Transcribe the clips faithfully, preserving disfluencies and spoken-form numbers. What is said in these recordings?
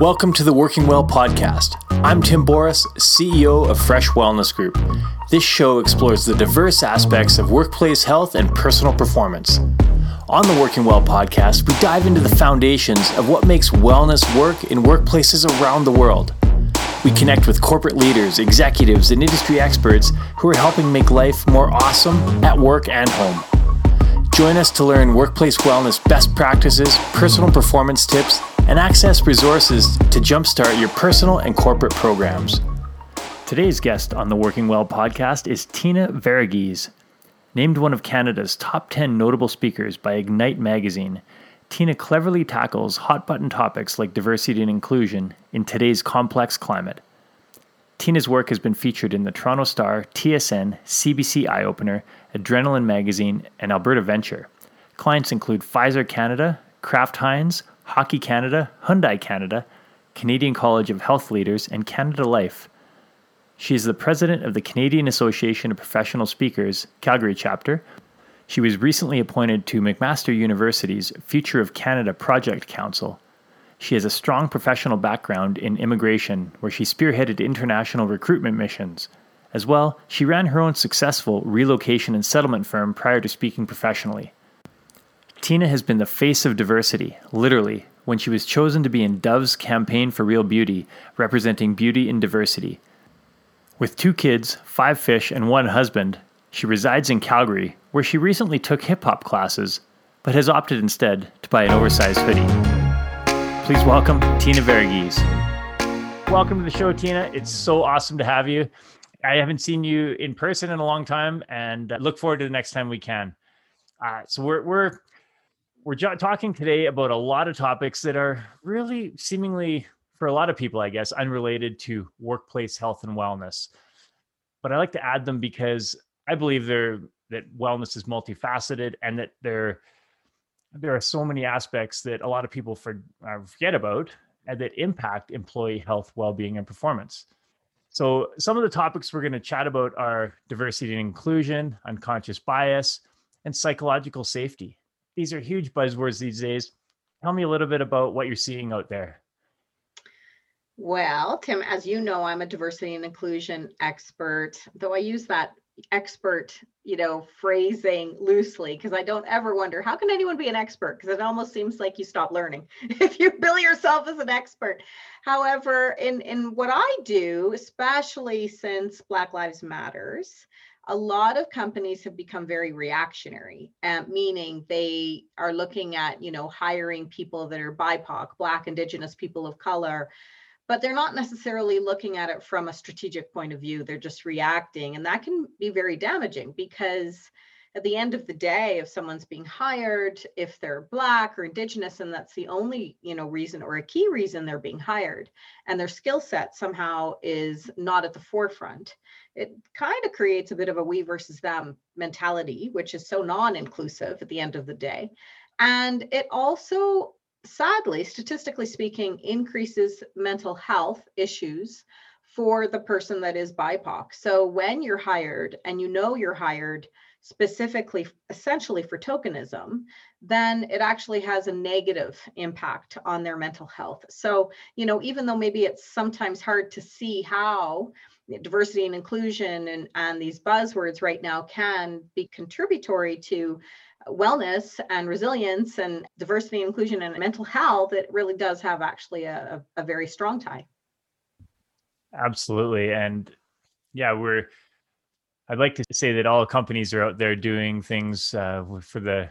Welcome to the Working Well Podcast. I'm Tim Boris, C E O of Fresh Wellness Group. This show explores the diverse aspects of workplace health and personal performance. On the Working Well Podcast, we dive into the foundations of what makes wellness work in workplaces around the world. We connect with corporate leaders, executives, and industry experts who are helping make life more awesome at work and home. Join us to learn workplace wellness best practices, personal performance tips, and access resources to jumpstart your personal and corporate programs. Today's guest on the Working Well Podcast is Tina Varughese. Named one of Canada's top ten notable speakers by Ignite Magazine, Tina cleverly tackles hot-button topics like diversity and inclusion in today's complex climate. Tina's work has been featured in the Toronto Star, T S N, C B C Eye Opener, Adrenaline Magazine, and Alberta Venture. Clients include Pfizer Canada, Kraft Heinz, Hockey Canada, Hyundai Canada, Canadian College of Health Leaders, and Canada Life. She is the president of the Canadian Association of Professional Speakers, Calgary chapter. She was recently appointed to McMaster University's Future of Canada Project Council. She has a strong professional background in immigration, where she spearheaded international recruitment missions. As well, she ran her own successful relocation and settlement firm prior to speaking professionally. Tina has been the face of diversity, literally, when she was chosen to be in Dove's Campaign for Real Beauty, representing beauty and diversity. With two kids, five fish, and one husband, she resides in Calgary, where she recently took hip-hop classes, but has opted instead to buy an oversized hoodie. Please welcome Tina Varughese. Welcome to the show, Tina. It's so awesome to have you. I haven't seen you in person in a long time, and look forward to the next time we can. Uh, so we're we're we're talking today about a lot of topics that are really seemingly, for a lot of people, I guess, unrelated to workplace health and wellness. But I like to add them because I believe they're, that wellness is multifaceted, and that they're There are so many aspects that a lot of people for, uh, forget about and that impact employee health, well-being, and performance. So some of the topics we're going to chat about are diversity and inclusion, unconscious bias, and psychological safety. These are huge buzzwords these days. Tell me a little bit about what you're seeing out there. Well, Tim, as you know, I'm a diversity and inclusion expert, though I use that expert, you know, phrasing loosely, because I don't ever wonder how can anyone be an expert, because it almost seems like you stop learning if you bill yourself as an expert. However, in in what I do, especially since Black Lives Matters, a lot of companies have become very reactionary, uh, meaning they are looking at, you know, hiring people that are B I P O C, Black, Indigenous, people of color, but they're not necessarily looking at it from a strategic point of view. They're just reacting. And that can be very damaging, because at the end of the day, if someone's being hired, if they're Black or Indigenous, and that's the only, you know, reason or a key reason they're being hired, and their skill set somehow is not at the forefront, it kind of creates a bit of a we versus them mentality, which is so non-inclusive at the end of the day. And it also, sadly, statistically speaking, increases mental health issues for the person that is B I P O C. So when you're hired, and you know you're hired specifically, essentially for tokenism, then it actually has a negative impact on their mental health. So, you know, even though maybe it's sometimes hard to see how diversity and inclusion and, and these buzzwords right now can be contributory to wellness and resilience and diversity and inclusion and mental health, it really does have actually a, a very strong tie. Absolutely. And yeah, we're, I'd like to say that all companies are out there doing things uh, for the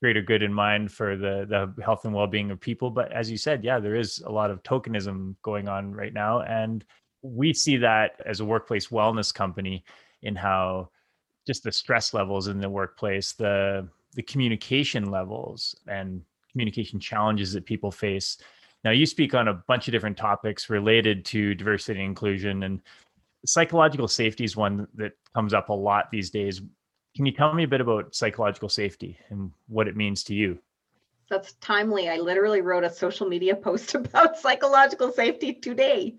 greater good in mind, for the, the health and well-being of people. But as you said, yeah, there is a lot of tokenism going on right now. And we see that as a workplace wellness company in how just the stress levels in the workplace, the the communication levels and communication challenges that people face. Now, you speak on a bunch of different topics related to diversity and inclusion, and psychological safety is one that comes up a lot these days. Can you tell me a bit about psychological safety and what it means to you? That's timely. I literally wrote a social media post about psychological safety today.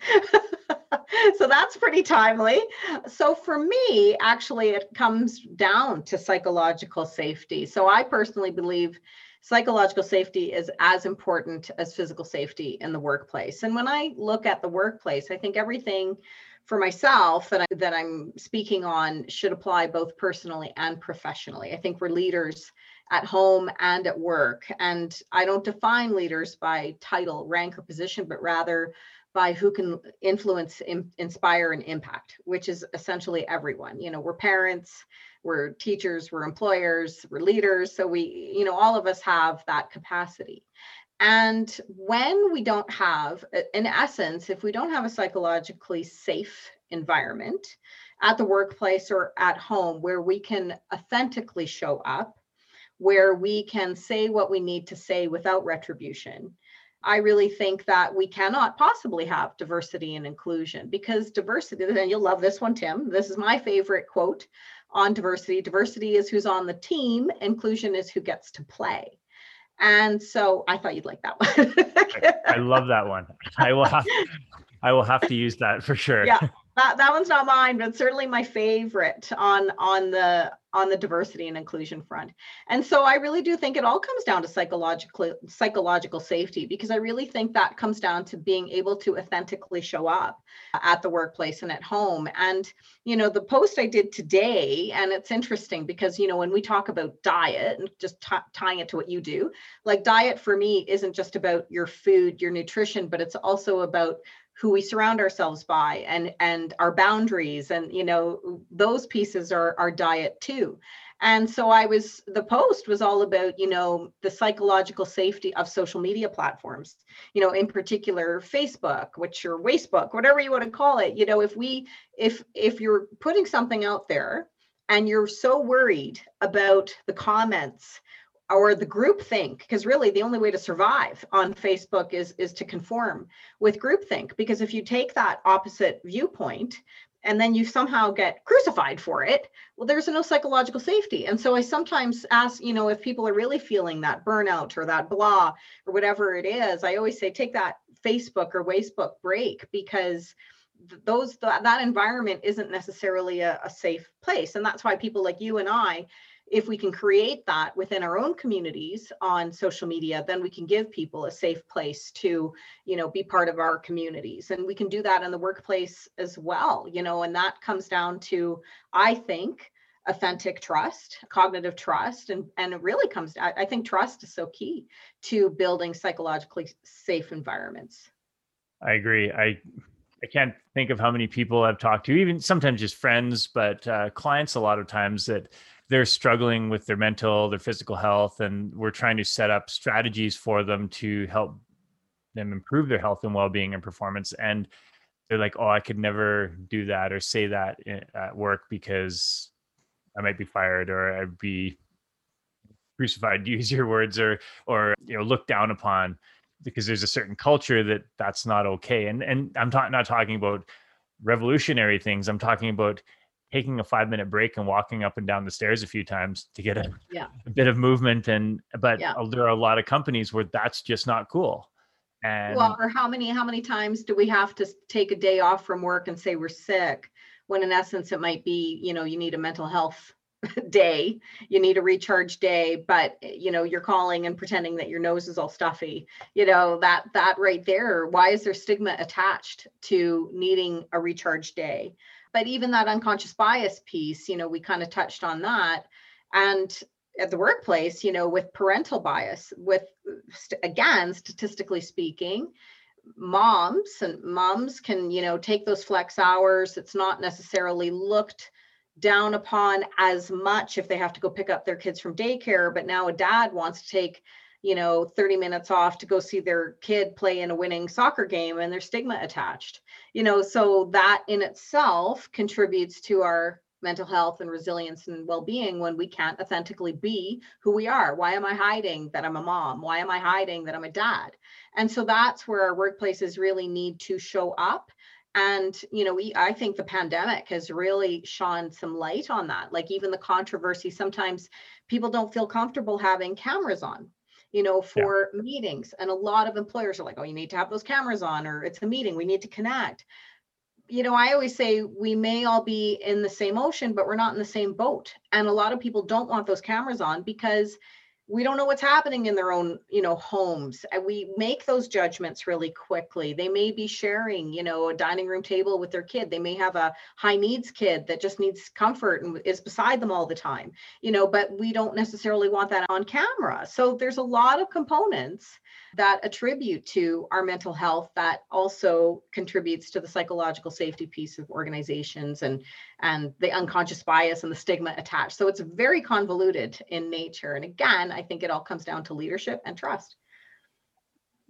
So that's pretty timely. So for me, actually, it comes down to psychological safety. So I personally believe psychological safety is as important as physical safety in the workplace. And when I look at the workplace, I think everything for myself that, I, that I'm speaking on should apply both personally and professionally. I think we're leaders at home and at work. And I don't define leaders by title, rank, or position, but rather by who can influence, in, inspire, and impact, which is essentially everyone. You know, we're parents, we're teachers, we're employers, we're leaders. So we, you know, all of us have that capacity. And when we don't have, in essence, if we don't have a psychologically safe environment at the workplace or at home where we can authentically show up, where we can say what we need to say without retribution, I really think that we cannot possibly have diversity and inclusion, because diversity, and you'll love this one, Tim, this is my favorite quote on diversity. Diversity is who's on the team, inclusion is who gets to play. And so I thought you'd like that one. I, I love that one. I will have, I will have to use that for sure. Yeah, that, that one's not mine, but certainly my favorite on, on the, on the diversity and inclusion front. And so I really do think it all comes down to psychological, psychological safety, because I really think that comes down to being able to authentically show up at the workplace and at home. And, you know, the post I did today, and it's interesting because, you know, when we talk about diet and just t- tying it to what you do, like diet for me isn't just about your food, your nutrition, but it's also about who we surround ourselves by and, and our boundaries. And, you know, those pieces are our diet too. And so I was, the post was all about, you know, the psychological safety of social media platforms, you know, in particular, Facebook, which or Wastebook, whatever you want to call it. You know, if we, if, if you're putting something out there and you're so worried about the comments or the groupthink, because really the only way to survive on Facebook is, is to conform with groupthink. Because if you take that opposite viewpoint and then you somehow get crucified for it, well, there's no psychological safety. And so I sometimes ask, you know, if people are really feeling that burnout or that blah or whatever it is, I always say, take that Facebook or Wastebook break, because those that, that environment isn't necessarily a, a safe place. And that's why people like you and I, if we can create that within our own communities on social media, then we can give people a safe place to, you know, be part of our communities. And we can do that in the workplace as well, you know, and that comes down to, I think, authentic trust, cognitive trust, and, and it really comes, I, I think trust is so key to building psychologically safe environments. I agree. I I can't think of how many people I've talked to, even sometimes just friends, but uh, clients a lot of times that they're struggling with their mental, their physical health, and we're trying to set up strategies for them to help them improve their health and well-being and performance. And they're like, oh, I could never do that or say that at work because I might be fired or I'd be crucified, use your words, or, or, you know, looked down upon. Because there's a certain culture that that's not okay. And and I'm ta- not talking about revolutionary things. I'm talking about taking a five minute break and walking up and down the stairs a few times to get a, yeah. a bit of movement. And but yeah. there are a lot of companies where that's just not cool. And well, or how many how many times do we have to take a day off from work and say we're sick, when in essence it might be, you know, you need a mental health day, you need a recharge day, but you know, you're calling and pretending that your nose is all stuffy, you know, that, that right there. Why is there stigma attached to needing a recharge day? But even that unconscious bias piece, you know, we kind of touched on that. And at the workplace, you know, with parental bias, with, again, statistically speaking, moms and moms can, you know, take those flex hours. It's not necessarily looked down upon as much if they have to go pick up their kids from daycare, but now a dad wants to take, you know, thirty minutes off to go see their kid play in a winning soccer game, and there's stigma attached, you know, so that in itself contributes to our mental health and resilience and well-being when we can't authentically be who we are. Why am I hiding that I'm a mom? Why am I hiding that I'm a dad? And so that's where our workplaces really need to show up. And, you know, we, I think the pandemic has really shone some light on that. Like even the controversy, sometimes people don't feel comfortable having cameras on, you know, for yeah. meetings. And a lot of employers are like, oh, you need to have those cameras on, or it's a meeting, we need to connect. You know, I always say we may all be in the same ocean, but we're not in the same boat. And a lot of people don't want those cameras on because we don't know what's happening in their own, you know, homes. And we make those judgments really quickly. They may be sharing, you know, a dining room table with their kid. They may have a high needs kid that just needs comfort and is beside them all the time, you know, but we don't necessarily want that on camera. So there's a lot of components that attribute to our mental health that also contributes to the psychological safety piece of organizations and, and the unconscious bias and the stigma attached. So it's very convoluted in nature. And again, I think it all comes down to leadership and trust.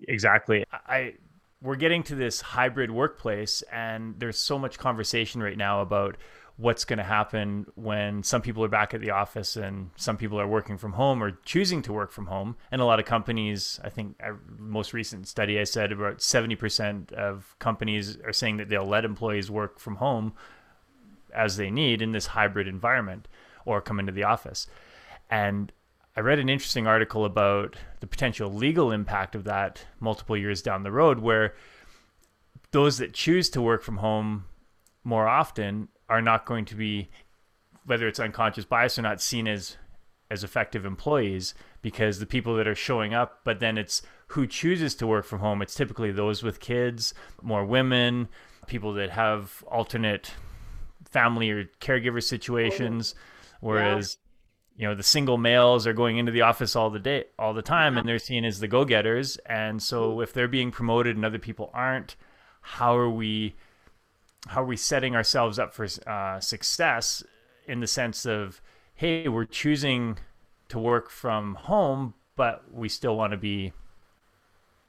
Exactly. I we're getting to this hybrid workplace, and there's so much conversation right now about what's going to happen when some people are back at the office and some people are working from home or choosing to work from home. And a lot of companies, I think our most recent study I said about seventy percent of companies are saying that they'll let employees work from home as they need in this hybrid environment or come into the office. And I read an interesting article about the potential legal impact of that multiple years down the road, where those that choose to work from home more often are not going to be, whether it's unconscious bias or not, seen as as effective employees, because the people that are showing up, but then it's who chooses to work from home. It's typically those with kids, more women, people that have alternate family or caregiver situations, whereas... Yeah. You know, the single males are going into the office all the day, all the time, and they're seen as the go-getters. And so if they're being promoted and other people aren't, how are we, how are we setting ourselves up for uh, success in the sense of, hey, we're choosing to work from home, but we still want to be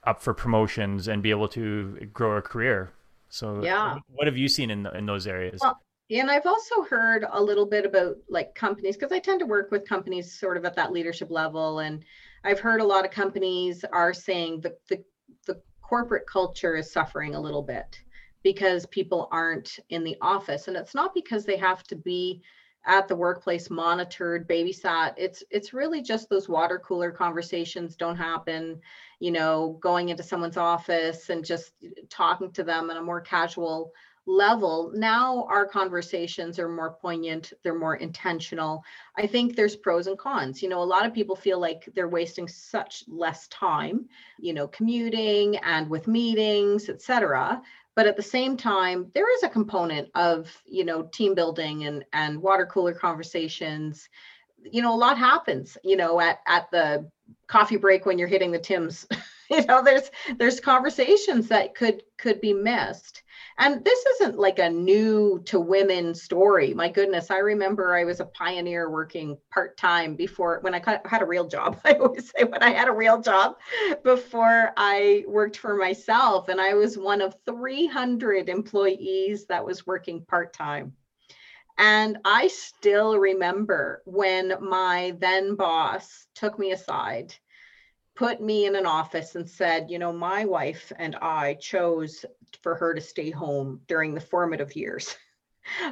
up for promotions and be able to grow our career. So yeah. What have you seen in the, in those areas? Well, and I've also heard a little bit about like companies, because I tend to work with companies sort of at that leadership level. And I've heard a lot of companies are saying that the, the corporate culture is suffering a little bit because people aren't in the office. And it's not because they have to be at the workplace monitored, babysat. It's it's really just those water cooler conversations don't happen, you know, going into someone's office and just talking to them in a more casual level. Now our conversations are more poignant, they're more intentional. I think there's pros and cons. You know, a lot of people feel like they're wasting such less time, you know, commuting and with meetings, et cetera. But at the same time, there is a component of, you know, team building and, and water cooler conversations. You know, a lot happens, you know, at, at the coffee break when you're hitting the Tim's. You know, there's there's conversations that could could be missed. And this isn't like a new to women story. My goodness, I remember I was a pioneer working part-time before, when I had a real job. I always say when I had a real job before I worked for myself. And I was one of three hundred employees that was working part-time. And I still remember when my then boss took me aside, put me in an office and said, you know, my wife and I chose for her to stay home during the formative years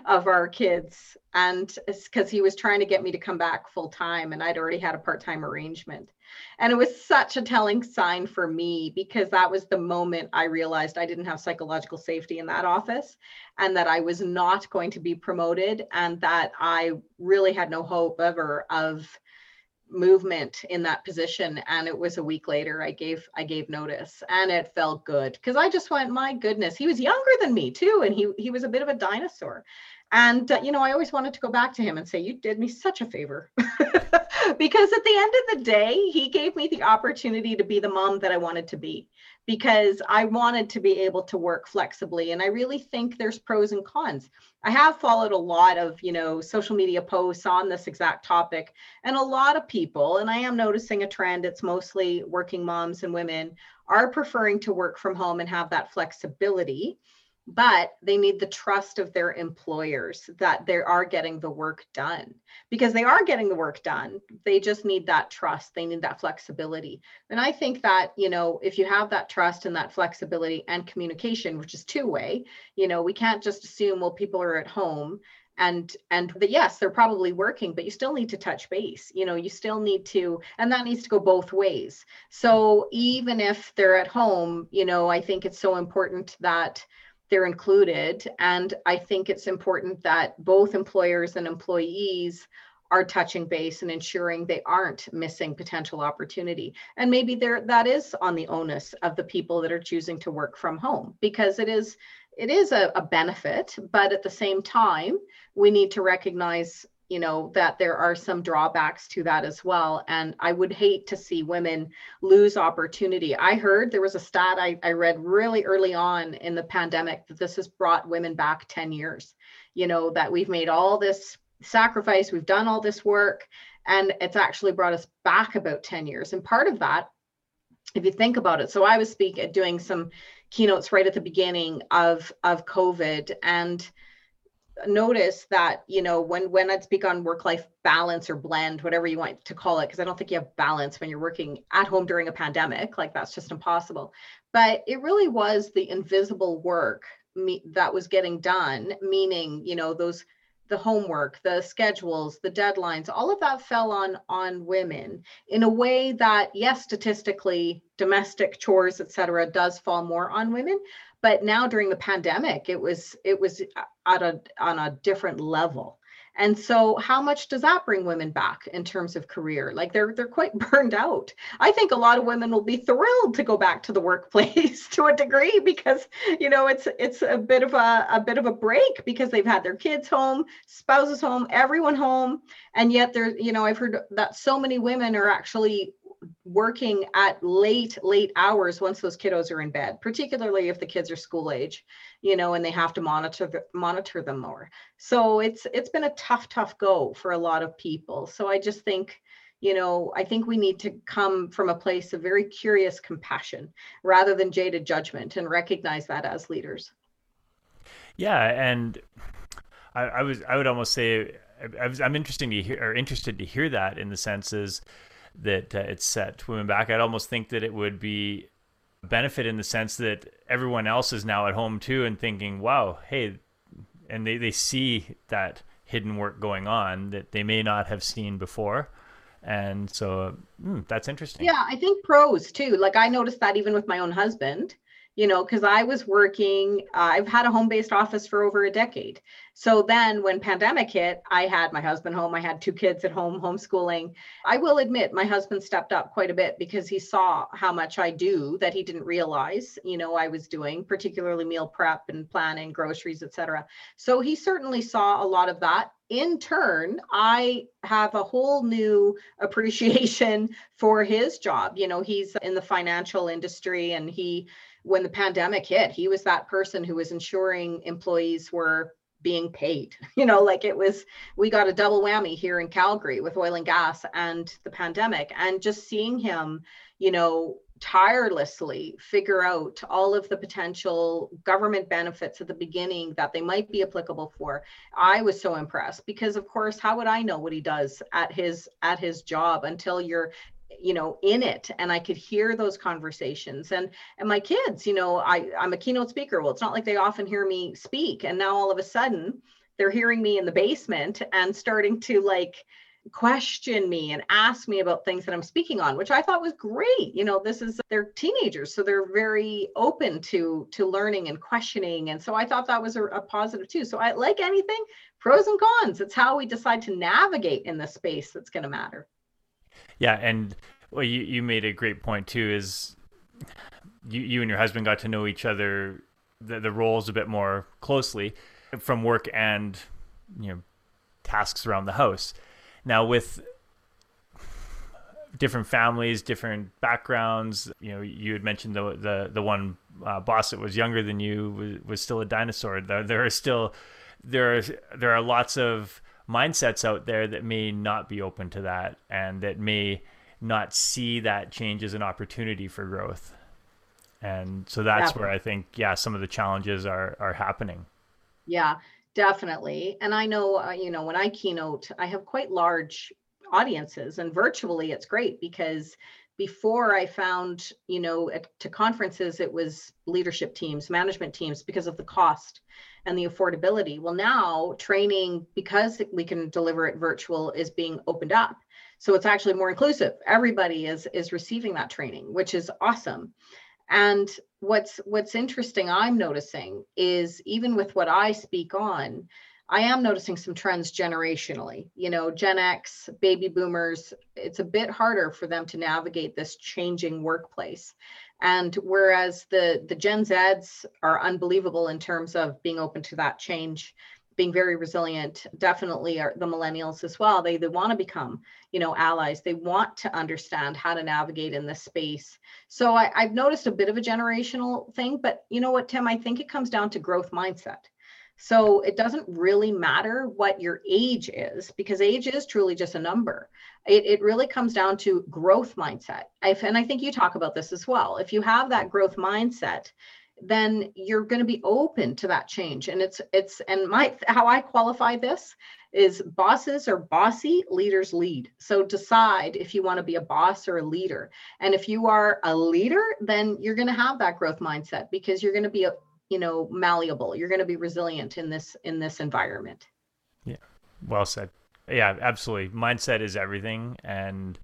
of our kids. And it's because he was trying to get me to come back full time, and I'd already had a part-time arrangement. And it was such a telling sign for me, because that was the moment I realized I didn't have psychological safety in that office, and that I was not going to be promoted, and that I really had no hope ever of movement in that position. And it was a week later I gave I gave notice, and it felt good, because I just went, my goodness, he was younger than me too, and he he was a bit of a dinosaur. And uh, you know, I always wanted to go back to him and say, you did me such a favor, because at the end of the day, he gave me the opportunity to be the mom that I wanted to be, because I wanted to be able to work flexibly. And I really think there's pros and cons. I have followed a lot of, you know, social media posts on this exact topic, and a lot of people, and I am noticing a trend, it's mostly working moms and women, are preferring to work from home and have that flexibility, but they need the trust of their employers that they are getting the work done, because they are getting the work done. They just need that trust. They need that flexibility. And I think that, you know, if you have that trust and that flexibility and communication, which is two way, you know, we can't just assume, well, people are at home and, and that, yes, they're probably working, but you still need to touch base, you know, you still need to, and that needs to go both ways. So even if they're at home, you know, I think it's so important that they're included. And I think it's important that both employers and employees are touching base and ensuring they aren't missing potential opportunity. And maybe there that is on the onus of the people that are choosing to work from home, because it is it is a, a benefit, but at the same time, we need to recognize, you know, that there are some drawbacks to that as well. And I would hate to see women lose opportunity. I heard there was a stat I, I read really early on in the pandemic that this has brought women back ten years, you know, that we've made all this sacrifice, we've done all this work, and it's actually brought us back about ten years. And part of that, if you think about it, so I was speaking, doing some keynotes right at the beginning of of COVID, and noticed that, you know, when when I'd speak on work-life balance or blend, whatever you want to call it, because I don't think you have balance when you're working at home during a pandemic, like that's just impossible. But it really was the invisible work me- that was getting done, meaning, you know, those the homework, the schedules, the deadlines, all of that fell on on women in a way that, yes, statistically, domestic chores, et cetera, does fall more on women. But now during the pandemic, it was it was at a, on a different level. And so how much does that bring women back in terms of career? Like they're they're quite burned out. I think a lot of women will be thrilled to go back to the workplace to a degree, because, you know, it's it's a bit of a, a bit of a break, because they've had their kids home, spouses home, everyone home. And yet they're, you know, I've heard that so many women are actually working at late, late hours once those kiddos are in bed, particularly if the kids are school age, you know, and they have to monitor the, monitor them more. So it's it's been a tough, tough go for a lot of people. So I just think, you know, I think we need to come from a place of very curious compassion rather than jaded judgment, and recognize that as leaders. Yeah, and I, I was I would almost say I, I was I'm interested to hear or interested to hear that, in the sense is that uh, it's set women back. I'd almost think that it would be a benefit in the sense that everyone else is now at home too, and thinking, wow, hey, and they, they see that hidden work going on that they may not have seen before. And so mm, that's interesting. Yeah, I think pros too. Like I noticed that even with my own husband, you know, because I was working, uh, I've had a home-based office for over a decade. So then when pandemic hit, I had my husband home, I had two kids at home, homeschooling. I will admit my husband stepped up quite a bit, because he saw how much I do that he didn't realize, you know, I was doing, particularly meal prep and planning, groceries, et cetera. So he certainly saw a lot of that. In turn, I have a whole new appreciation for his job. You know, he's in the financial industry, and he, when the pandemic hit, he was that person who was ensuring employees were being paid. You know, like it was, we got a double whammy here in Calgary with oil and gas and the pandemic, and just seeing him, you know, tirelessly figure out all of the potential government benefits at the beginning that they might be applicable for. I was so impressed, because of course, how would I know what he does at his at his job until you're, you know, in it? And I could hear those conversations, and and my kids, you know, I I'm a keynote speaker. Well, it's not like they often hear me speak, and now all of a sudden they're hearing me in the basement and starting to like question me and ask me about things that I'm speaking on, which I thought was great. You know, this is, they're teenagers, so they're very open to to learning and questioning. And so I thought that was a, a positive too. So I, like anything, pros and cons. It's how we decide to navigate in the space that's going to matter. Yeah. And well, you, you made a great point too, is you, you and your husband got to know each other, the, the roles a bit more closely from work and, you know, tasks around the house. Now with different families, different backgrounds, you know, you had mentioned the, the, the one uh, boss that was younger than you was, was still a dinosaur. There, there are still, there are, there are lots of mindsets out there that may not be open to that, and that may not see that change as an opportunity for growth. And so that's definitely where I think, yeah, some of the challenges are are happening. Yeah, definitely. And I know, uh, you know, when I keynote, I have quite large audiences, and virtually it's great, because before I found, you know, at, to conferences, it was leadership teams, management teams, because of the cost and the affordability. Well, now training, because we can deliver it virtual, is being opened up. So it's actually more inclusive. Everybody is is receiving that training, which is awesome. And what's what's interesting I'm noticing is, even with what I speak on, I am noticing some trends generationally. You know, Gen X, baby boomers, it's a bit harder for them to navigate this changing workplace. And whereas the, the Gen Zs are unbelievable in terms of being open to that change, being very resilient, definitely are the millennials as well. They, they want to become, you know, allies. They want to understand how to navigate in this space. So I, I've noticed a bit of a generational thing, but you know what, Tim, I think it comes down to growth mindset. So it doesn't really matter what your age is, because age is truly just a number. It, it really comes down to growth mindset. I've, and I think you talk about this as well. If you have that growth mindset, then you're going to be open to that change. And it's, it's, and my, how I qualify this is bosses are bossy, leaders lead. So decide if you want to be a boss or a leader. And if you are a leader, then you're going to have that growth mindset, because you're going to be, a, you know, malleable. You're going to be resilient in this, in this environment. Yeah. Well said. Yeah, absolutely. Mindset is everything. And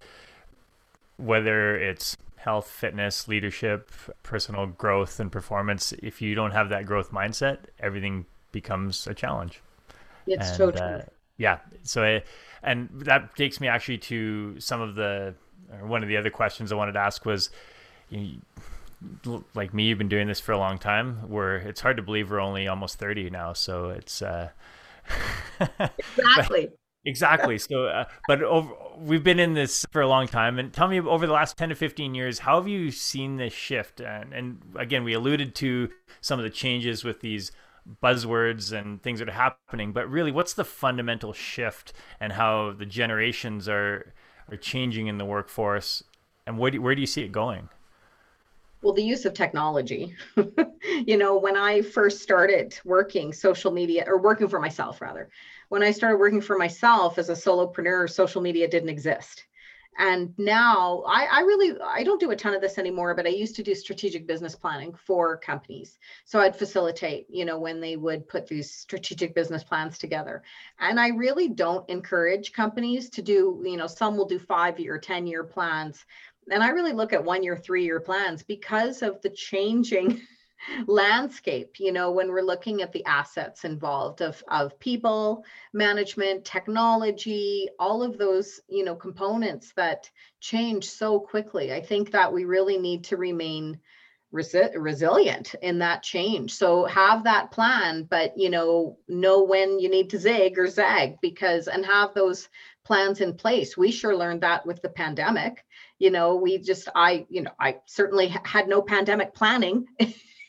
whether it's health, fitness, leadership, personal growth, and performance, if you don't have that growth mindset, everything becomes a challenge. It's and, so true. Uh, yeah. So, I, and that takes me actually to some of the, or one of the other questions I wanted to ask was, you know, like me, you've been doing this for a long time, where it's hard to believe we're only almost thirty now. So it's, uh, exactly. But, exactly. So, uh, but over, we've been in this for a long time. And tell me, over the last ten to fifteen years, how have you seen this shift? And, and again, we alluded to some of the changes with these buzzwords and things that are happening, but really, what's the fundamental shift and how the generations are are changing in the workforce? And where do, where do you see it going? Well, the use of technology. You know, when I first started working social media, or working for myself rather, when I started working for myself as a solopreneur, social media didn't exist. And now I, I really, I don't do a ton of this anymore, but I used to do strategic business planning for companies. So I'd facilitate, you know, when they would put these strategic business plans together. And I really don't encourage companies to do, you know, some will do five year, ten year plans. And I really look at one year, three year plans because of the changing landscape, you know, when we're looking at the assets involved of, of people, management, technology, all of those, you know, components that change so quickly. I think that we really need to remain resi- resilient in that change. So have that plan, but, you know, know when you need to zig or zag, because, and have those plans in place. We sure learned that with the pandemic. You know, we just, I, you know, I certainly had no pandemic planning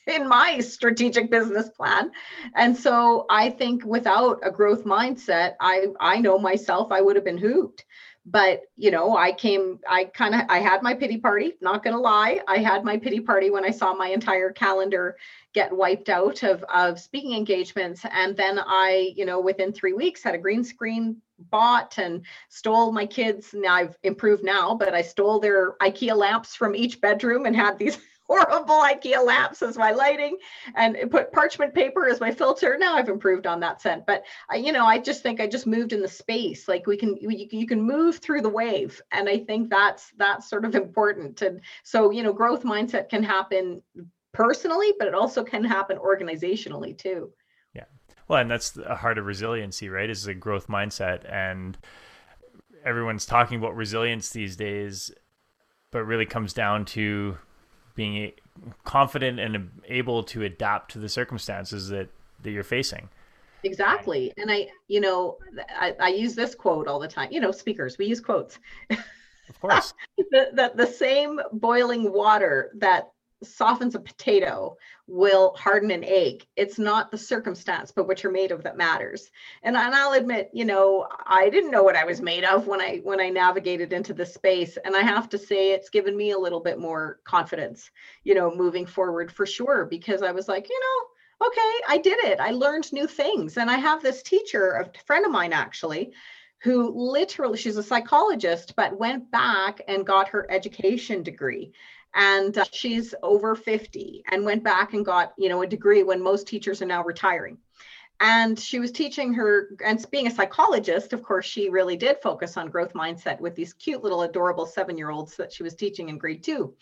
in my strategic business plan. And so I think without a growth mindset, I, I know myself, I would have been hooped. But, you know, I came, I kind of, I had my pity party, not going to lie. I had my pity party when I saw my entire calendar get wiped out of, of speaking engagements. And then I, you know, within three weeks had a green screen bought and stole my kids. Now I've improved now, but I stole their IKEA lamps from each bedroom and had these horrible IKEA lamps as my lighting and put parchment paper as my filter. Now I've improved on that scent, but I, you know, I just think I just moved in the space. Like we can, you, you can move through the wave. And I think that's, that's sort of important. And so, you know, growth mindset can happen personally, but it also can happen organizationally too. Yeah. Well, and that's a heart of resiliency, right? Is the growth mindset, and everyone's talking about resilience these days, but really comes down to being confident and able to adapt to the circumstances that, that you're facing. Exactly. And I, you know, I, I use this quote all the time, you know, speakers, we use quotes. Of course. the, the, the same boiling water that softens a potato will harden an egg. It's not the circumstance, but what you're made of that matters. And, and I'll admit, you know, I didn't know what I was made of when I when I navigated into the space. And I have to say, it's given me a little bit more confidence, you know, moving forward for sure, because I was like, you know, okay, I did it. I learned new things. And I have this teacher, a friend of mine actually, who literally, she's a psychologist, but went back and got her education degree. And uh, she's over fifty and went back and got, you know, a degree when most teachers are now retiring. And she was teaching her, and being a psychologist, of course, she really did focus on growth mindset with these cute little adorable seven-year-olds that she was teaching in grade two.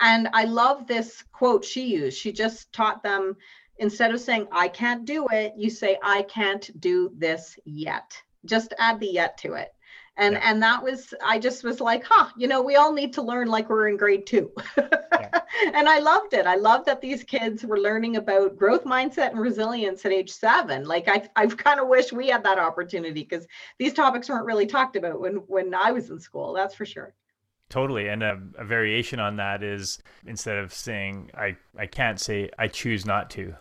And I love this quote she used. She just taught them, instead of saying, I can't do it, you say, I can't do this yet. Just add the yet to it. And yeah. and that was, I just was like, huh, you know, we all need to learn like we're in grade two. yeah. And I loved it. I loved that these kids were learning about growth mindset and resilience at age seven. Like I I kind of wish we had that opportunity, because these topics weren't really talked about when, when I was in school, that's for sure. Totally. And a, a variation on that is, instead of saying, I, I can't, say, I choose not to.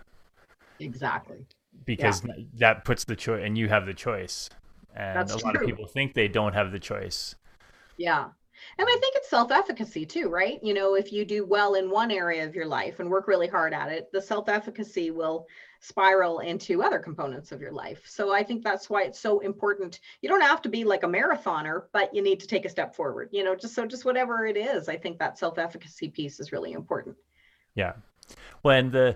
Exactly. Because yeah. that puts the choice, and you have the choice. And That's a lot true. Of people think they don't have the choice. Yeah. And I think it's self-efficacy too, right? You know, if you do well in one area of your life and work really hard at it, the self-efficacy will spiral into other components of your life. So I think that's why it's so important. You don't have to be like a marathoner, but you need to take a step forward, you know, just so just whatever it is, I think that self-efficacy piece is really important. Yeah. Well, and the,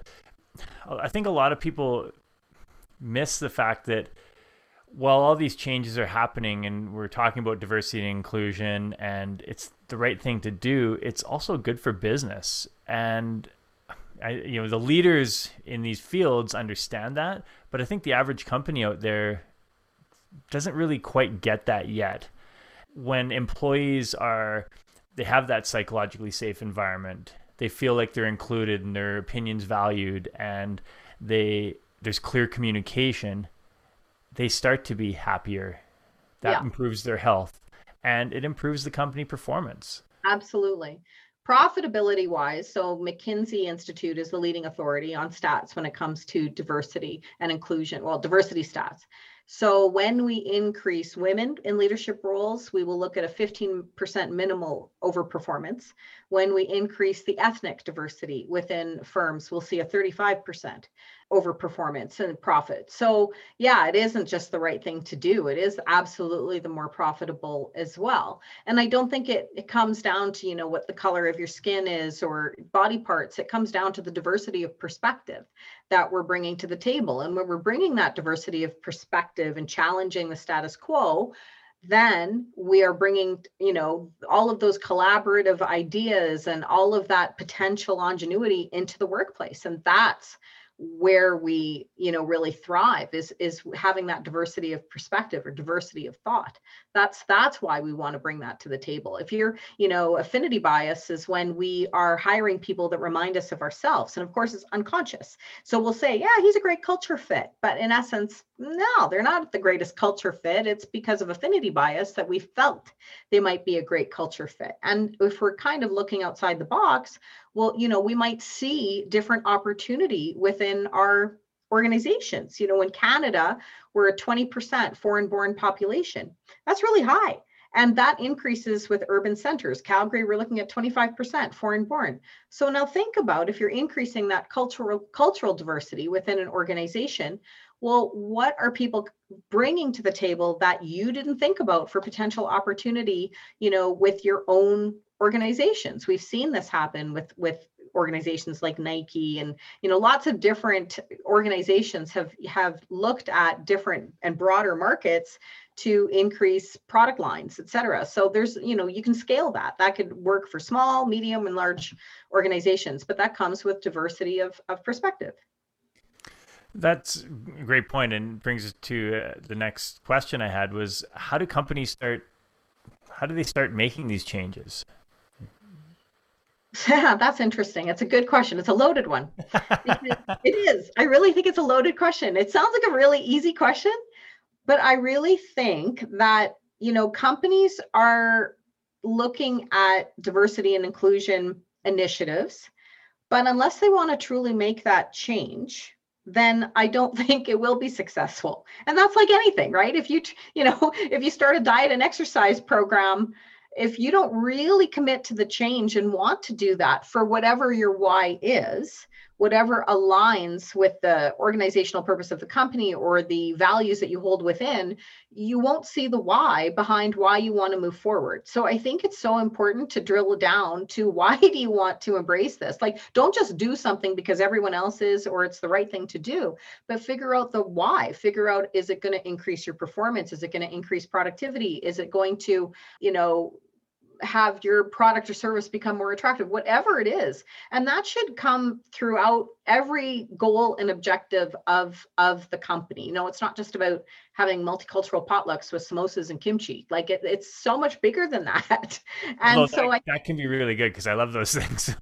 I think a lot of people miss the fact that while all these changes are happening and we're talking about diversity and inclusion and it's the right thing to do, it's also good for business. And I, you know, the leaders in these fields understand that, but I think the average company out there doesn't really quite get that yet. When employees are, they have that psychologically safe environment, they feel like they're included and their opinions valued, and they, there's clear communication, they start to be happier. That yeah. improves their health and it improves the company performance. Absolutely. Profitability wise, so McKinsey Institute is the leading authority on stats when it comes to diversity and inclusion, well, diversity stats. So when we increase women in leadership roles, we will look at a fifteen percent minimal overperformance. When we increase the ethnic diversity within firms, we'll see a thirty-five percent overperformance and profit. So yeah, it isn't just the right thing to do. It is absolutely the more profitable as well. And I don't think it, it comes down to, you know, what the color of your skin is or body parts. It comes down to the diversity of perspective that we're bringing to the table. And when we're bringing that diversity of perspective and challenging the status quo, then we are bringing, you know, all of those collaborative ideas and all of that potential ingenuity into the workplace. And that's where we, you know, really thrive is, is having that diversity of perspective or diversity of thought. That's, that's why we want to bring that to the table. If you're, you know, affinity bias is when we are hiring people that remind us of ourselves. And of course it's unconscious. So we'll say, yeah, he's a great culture fit, but in essence, no, they're not the greatest culture fit. It's because of affinity bias that we felt they might be a great culture fit. And if we're kind of looking outside the box, well, you know, we might see different opportunity within our organizations. You know, in Canada, we're a twenty percent foreign-born population. That's really high. And that increases with urban centers. Calgary, we're looking at twenty-five percent foreign-born. So now think about if you're increasing that cultural cultural diversity within an organization, well, what are people bringing to the table that you didn't think about for potential opportunity, you know, with your own organizations? We've seen this happen with, with organizations like Nike and, you know, lots of different organizations have, have looked at different and broader markets to increase product lines, et cetera. So there's, you know, you can scale that. That could work for small, medium, and large organizations, but that comes with diversity of, of perspective. That's a great point, and brings us to uh, the next question I had was, how do companies start, how do they start making these changes? Yeah, that's interesting. It's a good question. It's a loaded one. It is. I really think it's a loaded question. It sounds like a really easy question, but I really think that, you know, companies are looking at diversity and inclusion initiatives, but unless they want to truly make that change, then I don't think it will be successful. And that's like anything, right? If you, you know, if you start a diet and exercise program, if you don't really commit to the change and want to do that for whatever your why is, whatever aligns with the organizational purpose of the company or the values that you hold within, you won't see the why behind why you want to move forward. So I think it's so important to drill down to why do you want to embrace this? Like, don't just do something because everyone else is, or it's the right thing to do, but figure out the why. Figure out, is it going to increase your performance? Is it going to increase productivity? Is it going to, you know, have your product or service become more attractive, whatever it is. And that should come throughout every goal and objective of, of the company. You know, it's not just about having multicultural potlucks with samosas and kimchi. Like it, it's so much bigger than that. And well, so that, I, that can be really good because I love those things.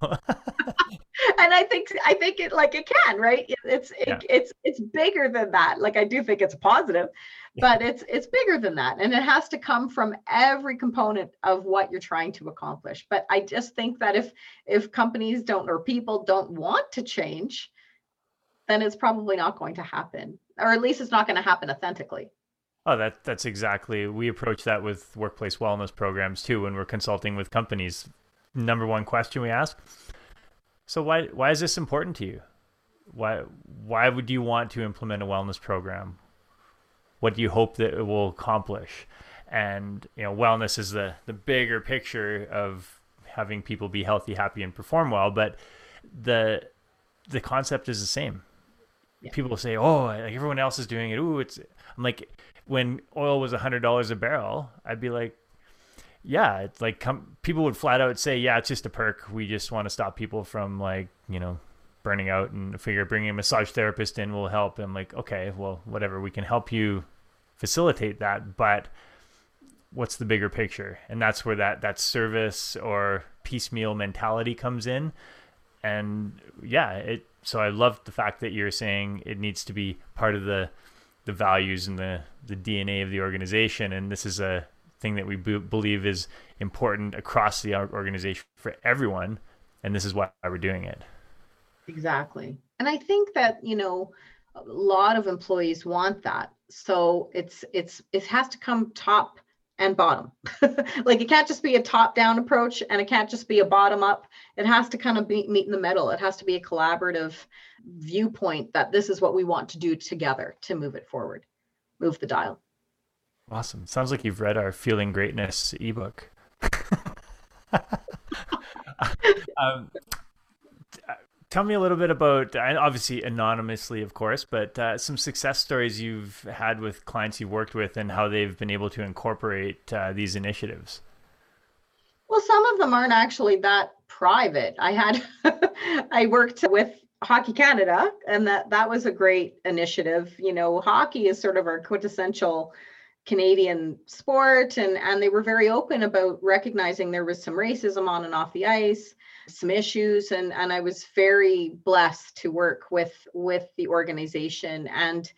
And I think, I think it like it can, right? It, it's, it, yeah. it's, it's bigger than that. Like, I do think it's positive, but it's, it's bigger than that. And it has to come from every component of what you're trying to accomplish. But I just think that if, if companies don't, or people don't want to change, then it's probably not going to happen, or at least it's not going to happen authentically. Oh, that that's exactly. We approach that with workplace wellness programs too. When we're consulting with companies, number one question we ask, so why why is this important to you? Why why would you want to implement a wellness program? What do you hope that it will accomplish? And you know, wellness is the the bigger picture of having people be healthy, happy, and perform well. But the the concept is the same. Yeah. People say, "Oh, like everyone else is doing it." Ooh, it's. I'm like, when oil was a hundred dollars a barrel, I'd be like, yeah, it's like come, people would flat out say, yeah, it's just a perk. We just want to stop people from like, you know, burning out, and figure bringing a massage therapist in will help. And I'm like, okay, well, whatever, we can help you facilitate that. But what's the bigger picture? And that's where that, that service or piecemeal mentality comes in. And yeah, it, so I love the fact that you're saying it needs to be part of the, the values and the, the D N A of the organization. And this is a thing that we b- believe is important across the organization for everyone, and this is why we're doing it. Exactly. And I think that, you know, a lot of employees want that, so it's it's it has to come top and bottom. Like, it can't just be a top-down approach, and it can't just be a bottom-up. It has to kind of be meet in the middle. It has to be a collaborative viewpoint that this is what we want to do together to move it forward, move the dial. Awesome. Sounds like you've read our Feeling Greatness ebook. um, tell me a little bit about, and obviously anonymously, of course, but uh, some success stories you've had with clients you've worked with and how they've been able to incorporate uh, these initiatives. Well, some of them aren't actually that private. I had, I worked with Hockey Canada, and that, that was a great initiative. You know, hockey is sort of our quintessential Canadian sport, and, and they were very open about recognizing there was some racism on and off the ice, some issues. And, and I was very blessed to work with, with the organization. And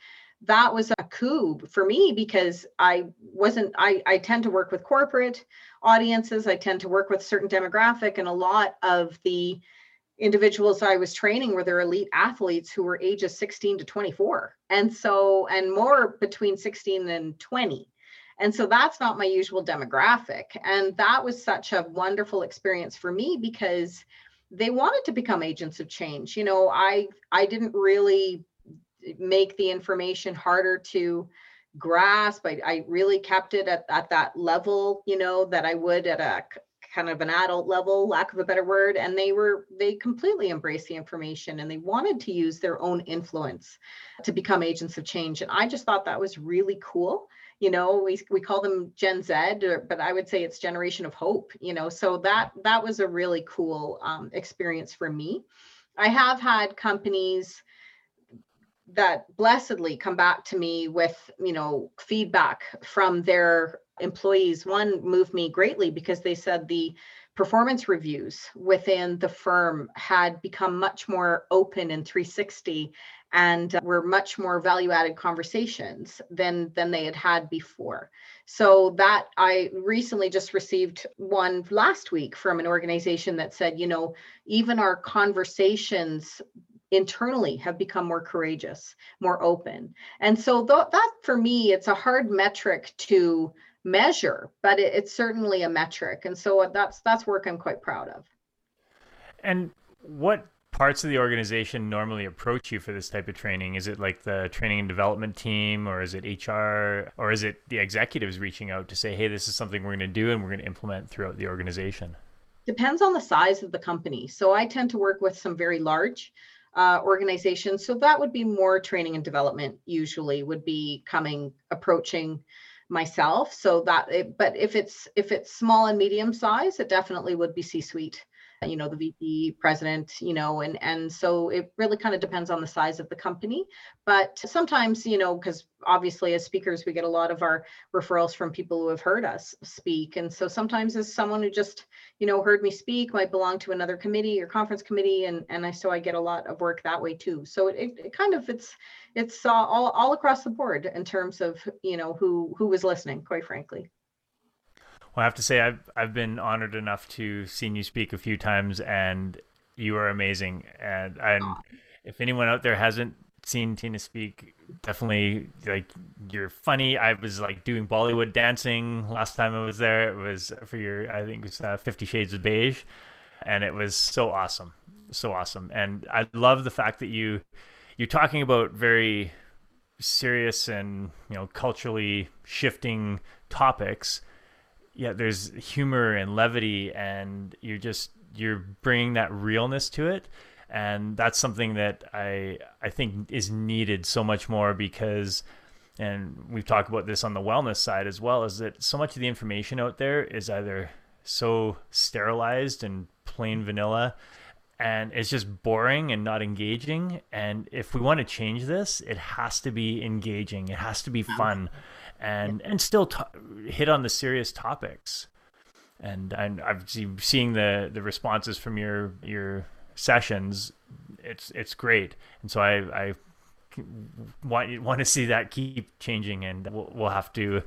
that was a coup for me because I wasn't, I, I tend to work with corporate audiences. I tend to work with certain demographic, and a lot of the individuals I was training were their elite athletes who were ages sixteen to twenty-four. And so, and more between sixteen and twenty. And so that's not my usual demographic. And that was such a wonderful experience for me because they wanted to become agents of change. You know, I, I didn't really make the information harder to grasp. I, I really kept it at, at that level, you know, that I would at a kind of an adult level, lack of a better word. And they were, they completely embraced the information, and they wanted to use their own influence to become agents of change. And I just thought that was really cool. You know, we, we call them Gen Z, but I would say it's generation of hope, you know, so that, that was a really cool um, experience for me. I have had companies that blessedly come back to me with, you know, feedback from their employees. One moved me greatly because they said the performance reviews within the firm had become much more open and three sixty, and were much more value-added conversations than than they had had before. So that I recently just received one last week from an organization that said, you know, even our conversations internally have become more courageous, more open. And so th- that for me, it's a hard metric to measure, but it, it's certainly a metric. And so that's, that's work I'm quite proud of. And what parts of the organization normally approach you for this type of training? Is it like the training and development team, or is it H R, or is it the executives reaching out to say, hey, this is something we're going to do and we're going to implement throughout the organization? Depends on the size of the company. So I tend to work with some very large uh, organizations. So that would be more training and development, usually would be coming, approaching myself. So that, it, but if it's, if it's small and medium size, it definitely would be C-suite, you know, the V P, president, you know, and, and so it really kind of depends on the size of the company. But sometimes, you know, because obviously as speakers, we get a lot of our referrals from people who have heard us speak. And so sometimes as someone who just, you know, heard me speak, might belong to another committee or conference committee. And, and I, so I get a lot of work that way too. So it, it, it kind of, it's, it's uh, all, all across the board in terms of, you know, who, who was listening, quite frankly. Well, I have to say, I've I've been honored enough to seen you speak a few times, and you are amazing. And and if anyone out there hasn't seen Tina speak, definitely, like, you're funny. I was like doing Bollywood dancing last time I was there. It was for your, I think it was uh, Fifty Shades of Beige, and it was so awesome, so awesome. And I love the fact that you you're talking about very serious and, you know, culturally shifting topics. Yeah, there's humor and levity, and you're just, you're bringing that realness to it. And that's something that I I think is needed so much more, because, and we've talked about this on the wellness side as well, is that so much of the information out there is either so sterilized and plain vanilla, and it's just boring and not engaging. And if we want to change this, it has to be engaging. It has to be fun. And and still t- hit on the serious topics, and and I've seen seeing the the responses from your your sessions. It's it's great, and so I I want want to see that keep changing, and we'll we'll have to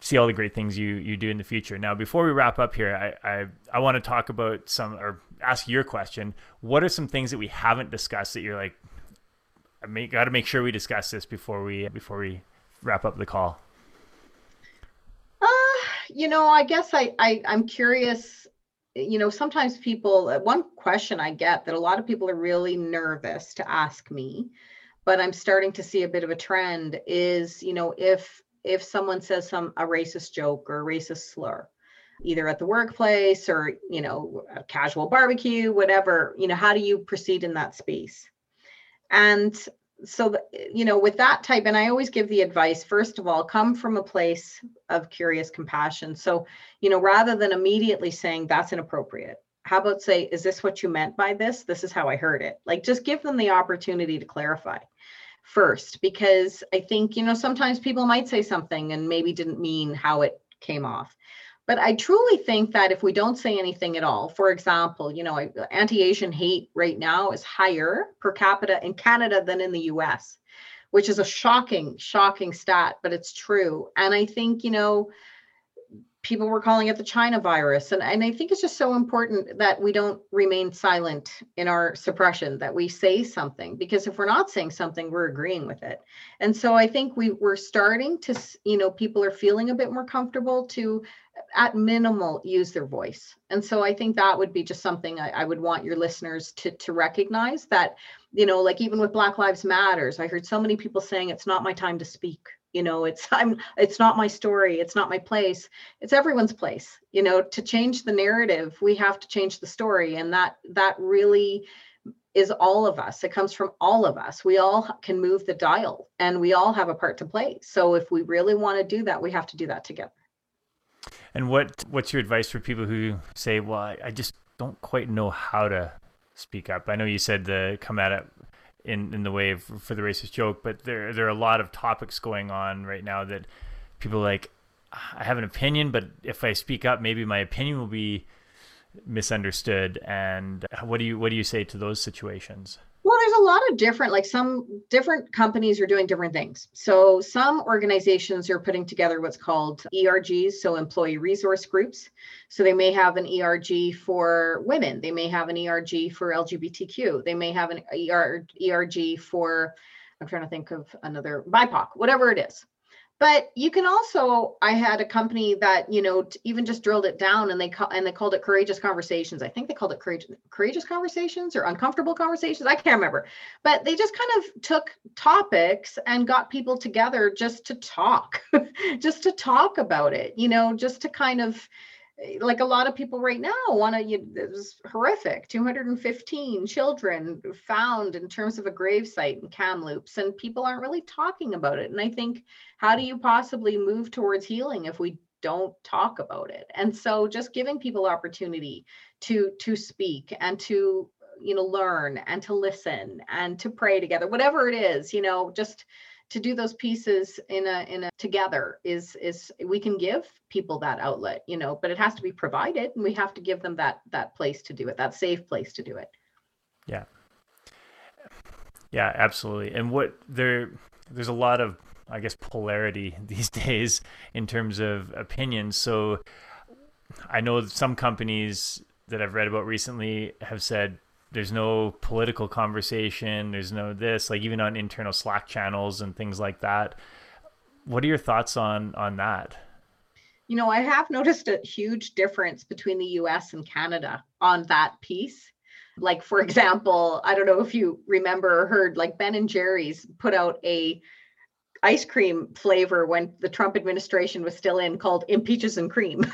see all the great things you you do in the future. Now, before we wrap up here, I I I want to talk about some, or ask your question. What are some things that we haven't discussed that you're like, I make got to make sure we discuss this before we before we. wrap up the call? Uh, you know, I guess I, I, I'm curious, you know, sometimes people, one question I get that a lot of people are really nervous to ask me, but I'm starting to see a bit of a trend is, you know, if, if someone says some, a racist joke or a racist slur, either at the workplace or, you know, a casual barbecue, whatever, you know, how do you proceed in that space? And so, you know, with that type, and I always give the advice, first of all, come from a place of curious compassion. So, you know, rather than immediately saying that's inappropriate, how about say, is this what you meant by this? This is how I heard it. Like, just give them the opportunity to clarify first, because I think, you know, sometimes people might say something and maybe didn't mean how it came off. But I truly think that if we don't say anything at all, for example, you know, anti-Asian hate right now is higher per capita in Canada than in the U S, which is a shocking, shocking stat, but it's true. And I think, you know, people were calling it the China virus. And, and I think it's just so important that we don't remain silent in our suppression, that we say something, because if we're not saying something, we're agreeing with it. And so I think we we're starting to, you know, people are feeling a bit more comfortable to, at minimal, use their voice. And so I think that would be just something I, I would want your listeners to to recognize that, you know, like even with Black Lives Matters, I heard so many people saying, it's not my time to speak. You know, it's I'm it's not my story. It's not my place. It's everyone's place. You know, to change the narrative, we have to change the story. And that that really is all of us. It comes from all of us. We all can move the dial and we all have a part to play. So if we really want to do that, we have to do that together. And what what's your advice for people who say, well, I, I just don't quite know how to speak up? I know you said the come at it in, in the way of, for the racist joke, but there, there are a lot of topics going on right now that people are like, I have an opinion, but if I speak up, maybe my opinion will be misunderstood. And what do you what do you say to those situations? Well, there's a lot of different, like some different companies are doing different things. So some organizations are putting together what's called E R Gs, so employee resource groups. So they may have an E R G for women. They may have an E R G for L G B T Q. They may have an E R G for, I'm trying to think of another, B I P O C, whatever it is. But you can also, I had a company that, you know, even just drilled it down and they ca- and they called it Courageous Conversations. I think they called it courage, Courageous Conversations or Uncomfortable Conversations. I can't remember. But they just kind of took topics and got people together just to talk, just to talk about it, you know, just to kind of, like a lot of people right now want to, it was horrific, two hundred fifteen children found in terms of a gravesite in Kamloops, and people aren't really talking about it. And I think, how do you possibly move towards healing if we don't talk about it? And so just giving people opportunity to, to speak and to, you know, learn and to listen and to pray together, whatever it is, you know, just to do those pieces in a in a together is is we can give people that outlet, you know, but it has to be provided, and we have to give them that that place to do it, that safe place to do it. Yeah, yeah, absolutely. And what there, there's a lot of, I guess, polarity these days in terms of opinions. So I know some companies that I've read about recently have said, there's no political conversation, there's no this, like even on internal Slack channels and things like that. What are your thoughts on on that? You know, I have noticed a huge difference between the U S and Canada on that piece. Like, for example, I don't know if you remember or heard, like Ben and Jerry's put out a ice cream flavor when the Trump administration was still in called Impeaches and Cream.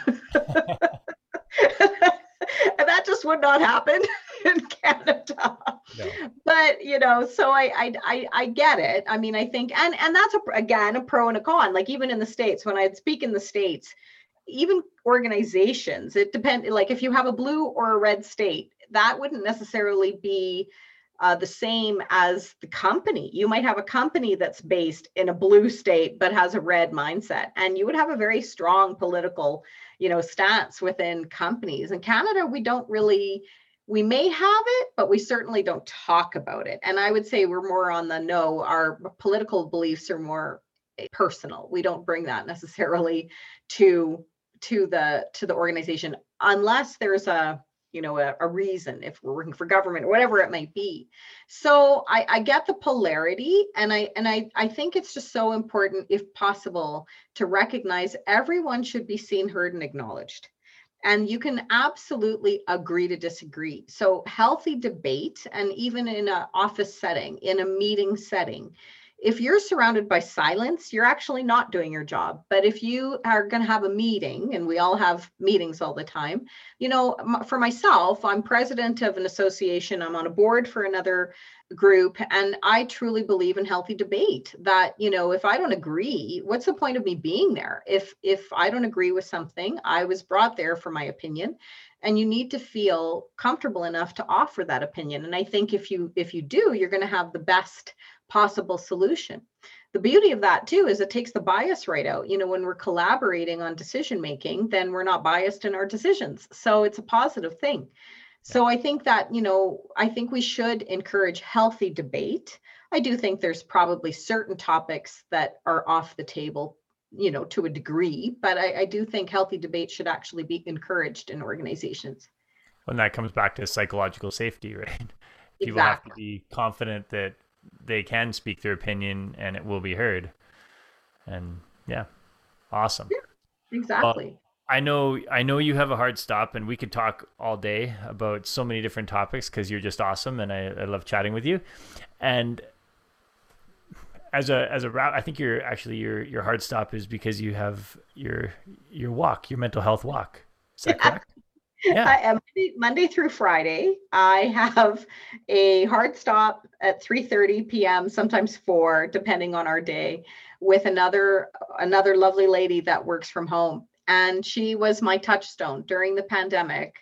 And that just would not happen in Canada. No. But, you know, so I, I, I, I get it. I mean, I think, and, and that's, a, again, a pro and a con, like even in the States, when I speak in the States, even organizations, it depends, like if you have a blue or a red state, that wouldn't necessarily be uh, the same as the company. You might have a company that's based in a blue state, but has a red mindset, and you would have a very strong political, you know, stance within companies. In Canada, we don't really, we may have it, but we certainly don't talk about it. And I would say we're more on the no, our political beliefs are more personal. We don't bring that necessarily to, to the, to the organization, unless there's a, you know, a, a reason, if we're working for government or whatever it might be. So I, I get the polarity, and I, and I, I think it's just so important, if possible, to recognize everyone should be seen, heard, and acknowledged. And you can absolutely agree to disagree. So healthy debate, and even in an office setting, in a meeting setting, if you're surrounded by silence, you're actually not doing your job. But if you are going to have a meeting, and we all have meetings all the time, you know, for myself, I'm president of an association, I'm on a board for another group, and I truly believe in healthy debate, that, you know, if I don't agree, what's the point of me being there? If if I don't agree with something, I was brought there for my opinion, and you need to feel comfortable enough to offer that opinion. And I think if you if you do, you're going to have the best possible solution. The beauty of that too is it takes the bias right out. You know, when we're collaborating on decision making, then we're not biased in our decisions. So it's a positive thing. So I think that, you know, I think we should encourage healthy debate. I do think there's probably certain topics that are off the table, you know, to a degree, but I, I do think healthy debate should actually be encouraged in organizations. And that comes back to psychological safety, right? Exactly. People have to be confident that they can speak their opinion and it will be heard. And yeah, awesome. Yeah, exactly. Well, I know, I know you have a hard stop, and we could talk all day about so many different topics, because you're just awesome, and I, I love chatting with you. And as a as a wrap, I think you're actually your your hard stop is because you have your your walk, your mental health walk. Is that correct? Yeah. I am Monday through Friday. I have a hard stop at three thirty p.m., sometimes four, depending on our day, with another another lovely lady that works from home. And she was my touchstone during the pandemic.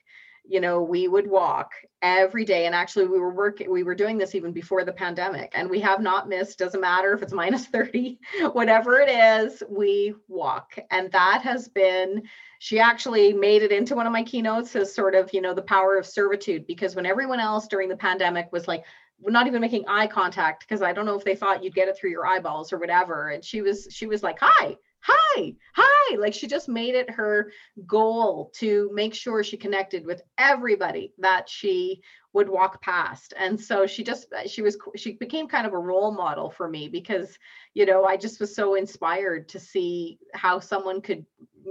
You know, we would walk every day, and actually we were working, we were doing this even before the pandemic, and we have not missed, doesn't matter if it's minus thirty, whatever it is, we walk. And that has been, she actually made it into one of my keynotes as sort of, you know, the power of servitude, because when everyone else during the pandemic was like, we're not even making eye contact, because I don't know if they thought you'd get it through your eyeballs or whatever. And she was, she was like, hi. hi, hi, like she just made it her goal to make sure she connected with everybody that she would walk past. And so she just, she was, she became kind of a role model for me because, you know, I just was so inspired to see how someone could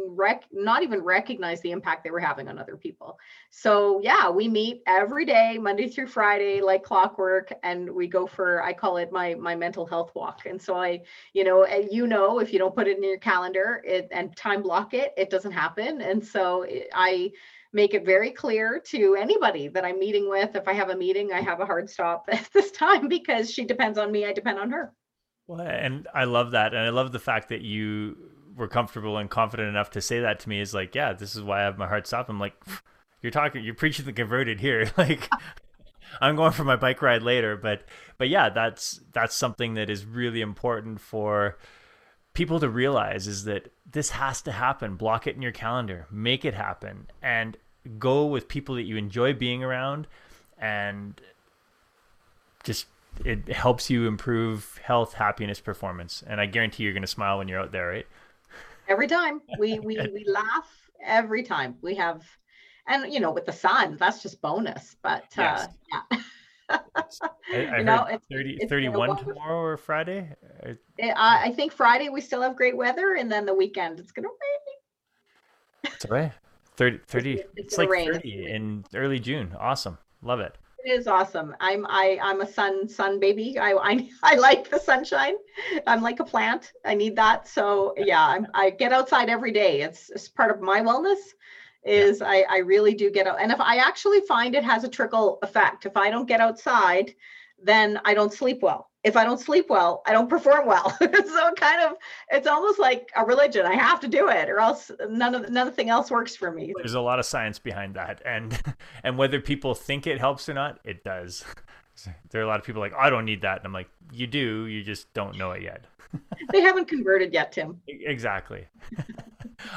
rec- not even recognize the impact they were having on other people. So yeah, we meet every day, Monday through Friday, like clockwork. And we go for, I call it my, my mental health walk. And so I, you know, you know, if you don't put it in your calendar it, and time block it, it doesn't happen. And so I make it very clear to anybody that I'm meeting with. If I have a meeting, I have a hard stop at this time because she depends on me, I depend on her. Well, and I love that. And I love the fact that you were comfortable and confident enough to say that to me is like, yeah, this is why I have my hard stop. I'm like, you're talking, you're preaching the converted here. Like I'm going for my bike ride later, but, but yeah, that's, that's something that is really important for people to realize is that this has to happen. Block it in your calendar, make it happen, and go with people that you enjoy being around, and just, it helps you improve health, happiness, performance. And I guarantee you're going to smile when you're out there, right? Every time we, we, we laugh every time we have, and you know, with the sun, that's just bonus, but yes. uh, yeah. I, I you know, it's, thirty, it's thirty-one tomorrow or Friday? It, uh, I think Friday we still have great weather, and then the weekend it's going to rain. It's all right. thirty, thirty It's, it's like rain. thirty in early June. Awesome. Love it. It is awesome. I'm, I, I'm a sun, sun baby. I, I, I like the sunshine. I'm like a plant. I need that. So yeah, I'm, I get outside every day. It's, it's part of my wellness. Is yeah. I, I really do get out. And if I actually find it has a trickle effect, if I don't get outside, then I don't sleep well. If I don't sleep well, I don't perform well. So it kind of, it's almost like a religion. I have to do it or else none of nothing else works for me. There's a lot of science behind that. And, and whether people think it helps or not, it does. There are a lot of people like, I don't need that. And I'm like, you do, you just don't know it yet. They haven't converted yet, Tim. Exactly.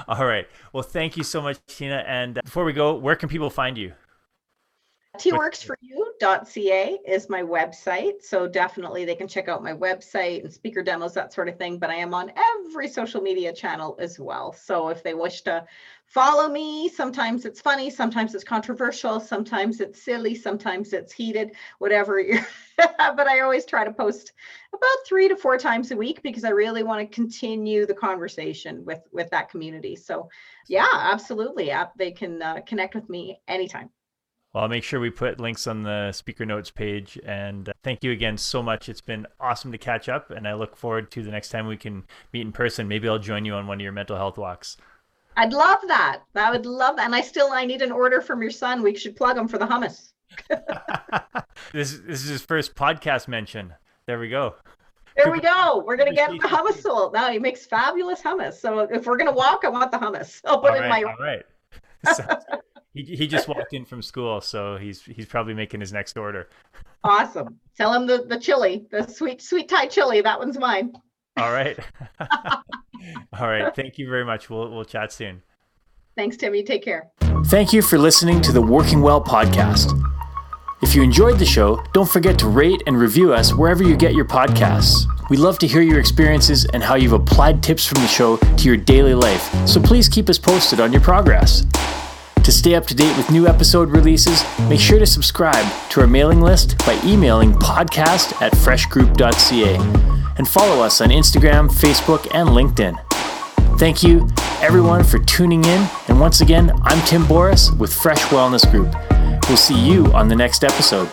All right. Well, thank you so much, Tina. And before we go, where can people find you? t works for you dot c a is my website. So definitely they can check out my website and speaker demos, that sort of thing. But I am on every social media channel as well. So if they wish to follow me, sometimes it's funny, sometimes it's controversial, sometimes it's silly, sometimes it's heated, whatever. You're but I always try to post about three to four times a week because I really want to continue the conversation with, with that community. So yeah, absolutely. They can uh, connect with me anytime. Well, I'll make sure we put links on the speaker notes page. And uh, thank you again so much. It's been awesome to catch up. And I look forward to the next time we can meet in person. Maybe I'll join you on one of your mental health walks. I'd love that. I would love that. And I still, I need an order from your son. We should plug him for the hummus. this, this is his first podcast mention. There we go. There we go. We're going to get the hummus sold. Now he makes fabulous hummus. So if we're going to walk, I want the hummus. I'll put all it right, in my... All right. Sounds good. He he just walked in from school, so he's he's probably making his next order. Awesome. Tell him the, the chili, the sweet, sweet Thai chili. That one's mine. All right. All right. Thank you very much. We'll we'll chat soon. Thanks, Timmy. Take care. Thank you for listening to the Working Well podcast. If you enjoyed the show, don't forget to rate and review us wherever you get your podcasts. We love to hear your experiences and how you've applied tips from the show to your daily life. So please keep us posted on your progress. To stay up to date with new episode releases, make sure to subscribe to our mailing list by emailing podcast at freshgroup.ca and follow us on Instagram, Facebook, and LinkedIn. Thank you, everyone, for tuning in. And once again, I'm Tim Boris with Fresh Wellness Group. We'll see you on the next episode.